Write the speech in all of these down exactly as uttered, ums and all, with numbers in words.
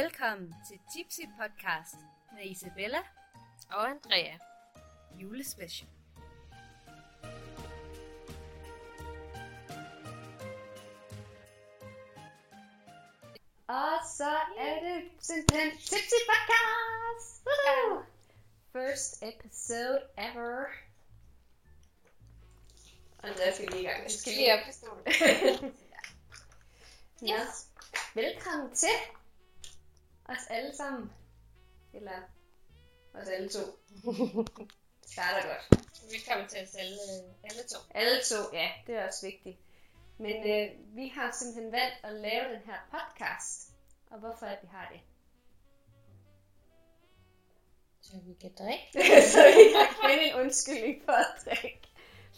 Velkommen til Tipsy Podcast med Isabella og Andrea. Julespecial. Og så er det simpelthen Tipsy Podcast! Woohoo! First episode ever. Andrea skal lige i gang. Skal lige op på stolen. Ja. Velkommen til os alle sammen. Eller os alle to. Det starter godt. Velkommen til os alle, alle to. Alle to, ja. Det er også vigtigt. Men øh, vi har simpelthen valgt at lave den her podcast. Og hvorfor at vi har det? Så vi kan drikke. Så vi kan finde en undskyldning for at drikke.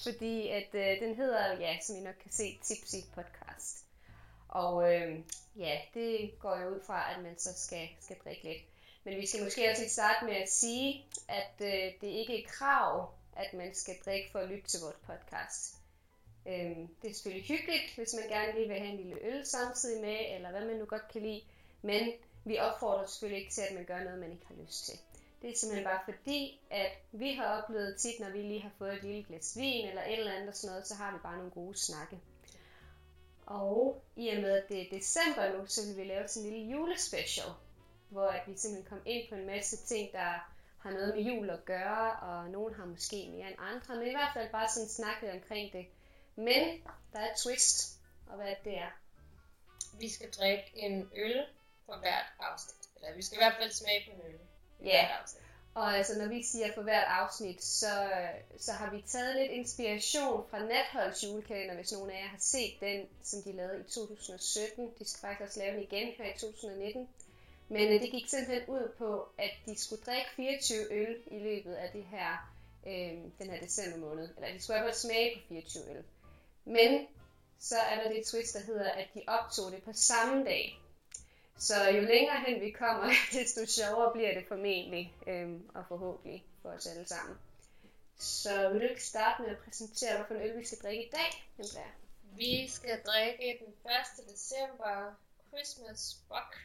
Fordi at øh, den hedder, ja, som I nok kan se, Tipsy Podcast. Og øh, ja, det går jo ud fra, at man så skal, skal drikke lidt. Men vi skal måske også starte med at sige, at øh, det ikke er et krav, at man skal drikke for at lytte til vores podcast. Øh, det er selvfølgelig hyggeligt, hvis man gerne lige vil have en lille øl samtidig med, eller hvad man nu godt kan lide. Men vi opfordrer selvfølgelig ikke til, at man gør noget, man ikke har lyst til. Det er simpelthen bare fordi, at vi har oplevet tit, når vi lige har fået et lille glas vin eller et eller andet og sådan noget, så har vi bare nogle gode snakke. Og i og med, at det er december nu, så vil vi lave sådan en lille julespecial, hvor at vi simpelthen kom ind på en masse ting, der har noget med jul at gøre, og nogen har måske mere end andre, men i hvert fald bare sådan snakket omkring det. Men der er et twist, og hvad det er. Vi skal drikke en øl på hvert afsnit, eller vi skal i hvert fald smage på en øl. Ja, og altså når vi siger for hvert afsnit, så, så har vi taget lidt inspiration fra Natholds julekalender, hvis nogen af jer har set den, som de lavede i to tusind og sytten. De skal faktisk også lave den igen her i to tusind og nitten. Men det gik simpelthen ud på, at de skulle drikke fireogtyve øl i løbet af det her, øh, den her december måned. Eller de skulle i hvert fald smage på fireogtyve øl. Men så er der det twist, der hedder, at de optog det på samme dag. Så jo længere hen vi kommer, desto sjovere bliver det formentlig, øhm, og forhåbentlig for os alle sammen. Så vil du ikke starte med at præsentere, hvorfor en øl vi skal drikke i dag, Andrea? Vi skal drikke den første december Christmas Buck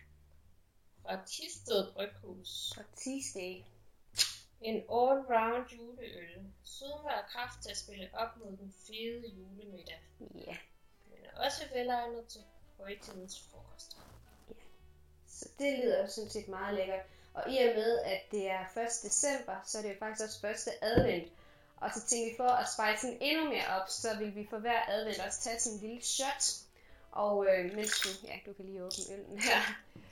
fra Tisdøden Røghus. Fra Tisdøden. En all-round juleøl. Sødme og kraft til at spille op mod den fede julemiddag. Ja. Yeah. Men er også velegnet til højtidens frokoster. Så det lyder jo sådan set meget lækkert. Og i og med, at det er første december, så er det jo faktisk også første advent. Og så tænkte vi for at spejse den endnu mere op, så vil vi for hver advent også tage sådan en lille shot. Og øh, mens du, ja, du kan lige åbne øllen her,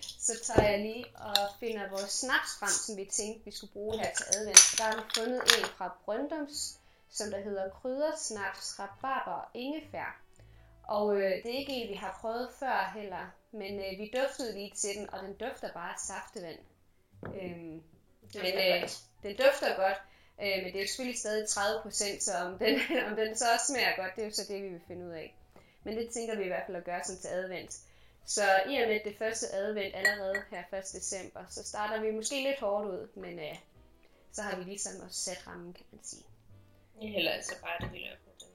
så tager jeg lige og finder vores snaps frem, som vi tænkte, vi skulle bruge her til advent. Der har vi fundet en fra Brøndums, som der hedder kryddersnaps, rabarber og ingefær. Og øh, det er ikke en, vi har prøvet før heller, men øh, vi duftede lige til den, og den dufter bare af saftevand. Øhm, men øh, den dufter godt, øh, men det er selvfølgelig stadig tredive procent, så om den, om den så også smager godt, det er jo så det, vi vil finde ud af. Men det tænker vi i hvert fald at gøre sådan til advent. Så i og med det første advent allerede her første december, så starter vi måske lidt hårdt ud, men øh, så har vi ligesom også sat rammen, kan man sige. Jeg hælder altså bare det, vi laver på den.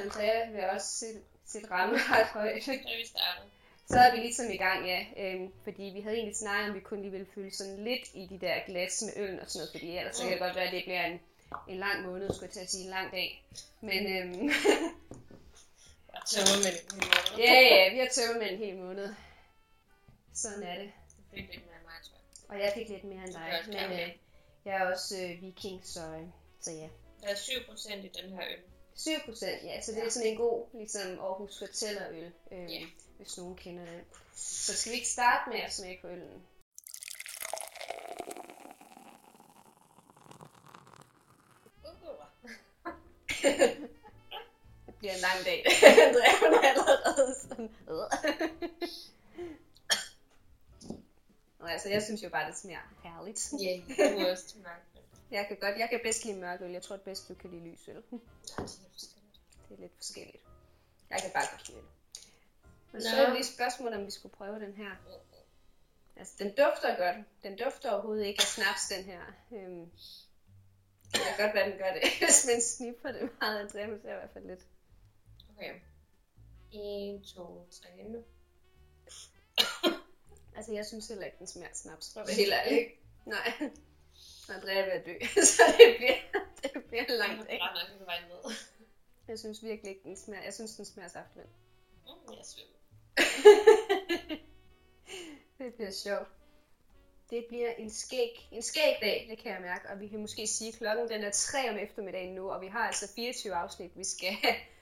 Andrea vil også sætte, sætte ramme ret højt. Da vi startede. Så er vi ligesom i gang, ja. Øhm, fordi vi havde egentlig snakket om, vi kun lige ville fylde sådan lidt i de der glas med øl og sådan noget. Fordi ellers så kan det godt være, at det bliver en, en lang måned, skulle jeg til at sige, en lang dag. Men øhm, jeg har tømmet med en hel måned. Ja, ja, vi har tømmet med en hel måned. Sådan er det. Du fik lidt mere end mig, tror jeg. Og jeg fik lidt mere end dig. Men øh, jeg er også øh, viking, så, øh, så ja. Der er syv procent i den her øl. syv procent, ja, så det er sådan en god ligesom Aarhus fortællerøl, øh, yeah. Hvis nogen kender den. Så skal vi ikke starte med at smage på øllen? Det bliver en lang dag. Andrea, hun er allerede sådan. Nå, altså, jeg synes jo bare, det smager herligt. Ja, yeah, det er også mærke. Jeg kan godt, jeg kan bedst lide mørk øl. Jeg tror, det bedst, du kan lide lys øl. Nej, det er lidt forskelligt. Det er lidt forskelligt. Jeg kan bare godt lide det. Men så er det lige spørgsmålet, om vi skulle prøve den her. Altså, den dufter godt. Den dufter overhovedet ikke af snaps, den her. Øhm, det kan godt være, den gør det. Hvis man snipper det meget, Andrea, så er i hvert fald lidt. Okay. en, to, tre, nu. Altså, jeg synes heller ikke, den smager snapstrøm. Heller ikke? Nej. Andrea er ved at dø, så det bliver, det bliver langt af. Jeg synes virkelig ikke, den smager. Jeg synes, den smager saftevand. Mm, jeg synes. Det bliver sjovt. Det bliver en skæg, en skæg dag, det kan jeg mærke. Og vi kan måske sige, at klokken den er tre om eftermiddagen nu, og vi har altså fireogtyve afsnit, vi skal,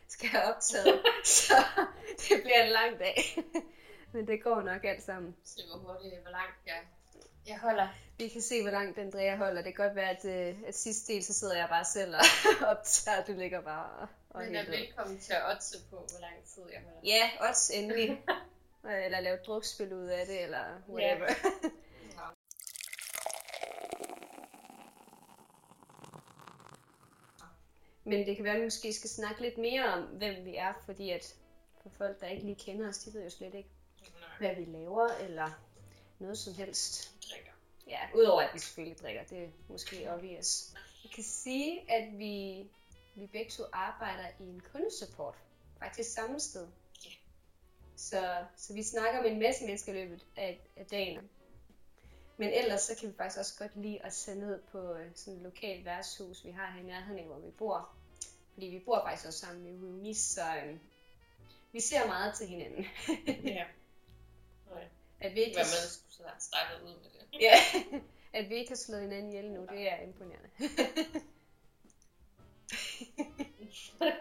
skal have optaget. Så det bliver en lang dag. Men det går nok alt sammen. Se hvor hurtigt, hvor langt jeg, jeg holder. Vi kan se, hvor langt Andrea holder. Det kan godt være, at, at sidste del, så sidder jeg bare selv og optager. Du ligger bare og, og men er velkommen til at oddse på, hvor lang tid jeg holder. Ja, odds endelig. Eller lave et drukspil ud af det, eller whatever. Yeah. Men det kan være, at vi måske skal snakke lidt mere om, hvem vi er, fordi at for folk, der ikke lige kender os, de ved jo slet ikke, hvad vi laver, eller noget som helst. Drikker. Ja, udover at vi selvfølgelig drikker, det er måske obvious. Jeg kan sige, at vi, vi begge to arbejder i en kundesupport, faktisk samme sted. Ja. Så, så vi snakker med en masse mennesker i løbet af, af dagen. Men ellers så kan vi faktisk også godt lide at tage ned på sådan et lokalt værtshus, vi har her i nærheden af, hvor vi bor. Fordi vi bor faktisk også sammen med roomies, så øhm, vi ser meget til hinanden. Ja. Okay. At vi ikke hvad man skulle have startet ud med det. Ja, at vi ikke har slået hinanden ihjel nu, det er imponerende.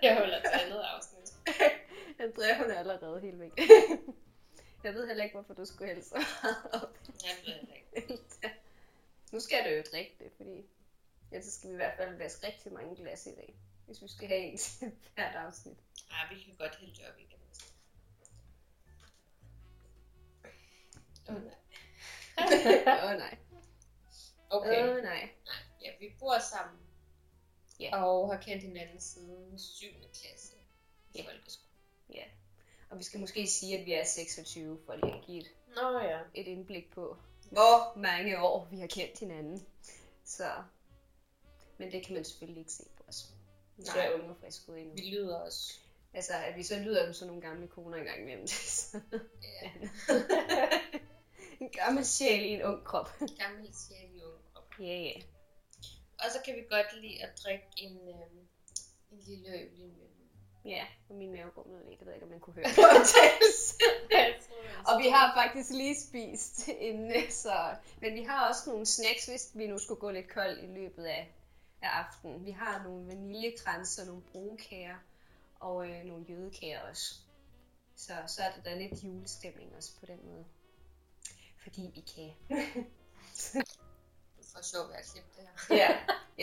Jeg holder til andet afsnit. Andrea, hun er allerede helt væk. Jeg ved heller ikke, hvorfor du skulle hælde så meget op. Jeg ved heller ikke. Nu skal du jo drikke det, fordi ja, så skal vi i hvert fald vaske rigtig mange glas i dag, hvis vi skal have en til hvert afsnit. Nej, vi kan godt hælde det op igen. Åh oh, nej. Åh oh, nej. Okay. Åh oh, nej. Ja, vi bor sammen. Yeah. Og har kendt hinanden siden syvende klasse i folkeskolen. Ja. Yeah. Og vi skal måske sige, at vi er seksogtyve, for lige at give et, Nå, ja. et indblik på, hvor mange år vi har kendt hinanden. Så, men det kan man selvfølgelig ikke se på os. Vi er jo unge og friske ud endnu. Vi lyder også. Altså, at vi så lyder som sådan nogle gamle koner engang imellem. Ja. En gammel sjæl i en ung krop. En gammel sjæl i en ung krop. Ja, yeah, ja. Yeah. Og så kan vi godt lide at drikke en, øh, en lille øl. Ja, og min mave går ned, jeg ved ikke, om man kunne høre på Og vi har faktisk lige spist inden, så... Men vi har også nogle snacks, hvis vi nu skulle gå lidt kold i løbet af, af aftenen. Vi har nogle vaniljekranser, nogle brunkager og øh, nogle jødekager også. Så, så er der da lidt julestemning også på den måde. Fordi I kan. Det er for sjovt at klippe det her. Ja.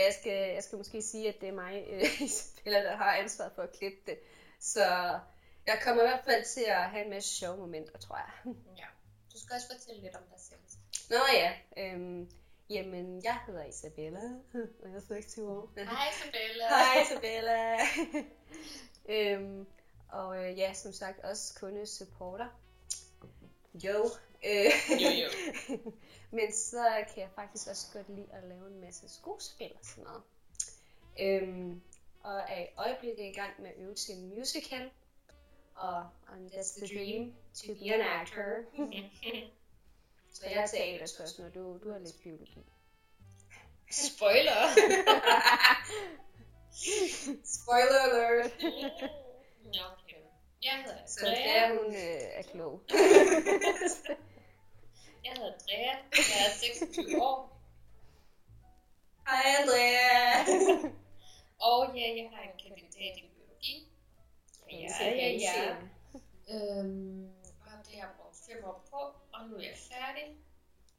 Jeg skal, jeg skal måske sige, at det er mig, øh, Isabella, der har ansvaret for at klippe det. Så jeg kommer i hvert fald til at have en masse sjove momenter, tror jeg. Ja. Du skal også fortælle lidt om dig selv. Nå ja. Øhm, jamen, jeg hedder Isabella, og jeg er seksogtyve år. Hej Isabella! Hej Isabella! øhm, og øh, ja, som sagt også kundesupporter. Jo. Øh. Jo, jo. Men så kan jeg faktisk også godt lide at lave en masse skuespil og sådan noget. Øhm, og er i øjeblikket i gang med at øve til en musical. Og and that's the dream, to be an actor. Så jeg er teaterspørgsmål, og du, du har lidt biologi. Spoiler! Spoiler alert! Okay. Jeg hedder Andrea. Så Andrea, hun øh, er klog. Jeg hedder Andrea. Jeg er seksogtyve år. Hej Andrea. Og ja, jeg har en kandidat i biologi. Ja, ja, ja. Øhm, og det har jeg brugt fem år på, og nu er jeg færdig.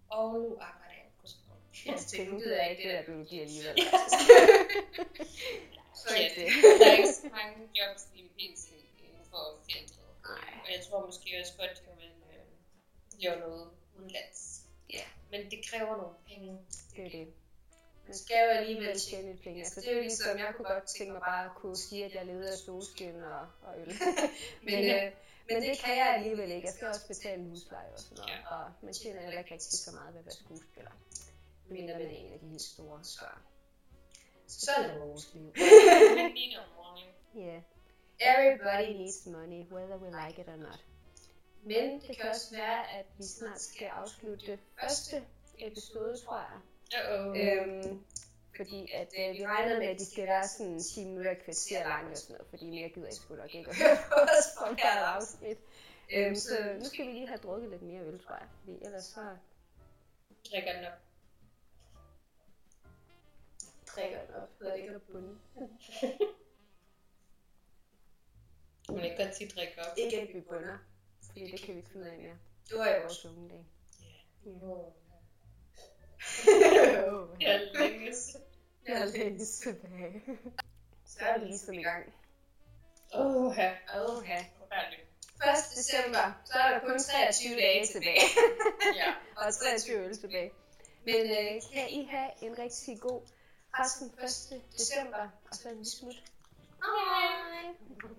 Og nu arbejder jeg på skolen. Jeg tænkte, at det der biologi alligevel. Så er det. Der er ikke så mange jobs i P C inden for feltet. Og jeg tror måske også godt, at man øh, laver noget. Ja, men det kræver nogle penge. Det er det. Man skal jo alligevel tjene lidt penge. Altså, det er jo ligesom, jeg kunne godt tænke mig bare at kunne sige, at jeg levede af solskin og, og øl. men, men, øh, men det kan jeg alligevel ikke. Jeg skal også betale en husleje og sådan noget. Ja. Og man tjener heller ikke rigtig så meget ved at være skuespiller. Mindre man er en af de helt store. Så, så sådan er vores liv. Men lige nu morgen. Yeah. Everybody needs money, whether we like it or not. Men det kan også være, at vi snart skal afslutte første episode, tror jeg. Øhm, fordi at øh, vi regnede med, at de skal være sådan ti minutter og kvarter langt og sådan noget, fordi mere gider I sgu nok ikke at høre på os for hvert afsnit. Øhm, så nu skal vi lige have drukket lidt mere øl, tror jeg, fordi ellers så... Drikker den op. Drikker den op, hedder det ikke at bunde. Hun ikke godt sige drikke op. Ikke at vi bunder, fordi det, det kan vi finde ud af mere. Du er jo vores unge dag. Ja. Yeah. Mm. Jeg længes. Jeg længes tilbage. Så er vi ligesom i gang. Åha. Åha. første december, så er der kun treogtyve dage tilbage. Ja. Og treogtyve øl tilbage. Men øh, kan I have en rigtig god resten første december, og så en lille smut. Hej.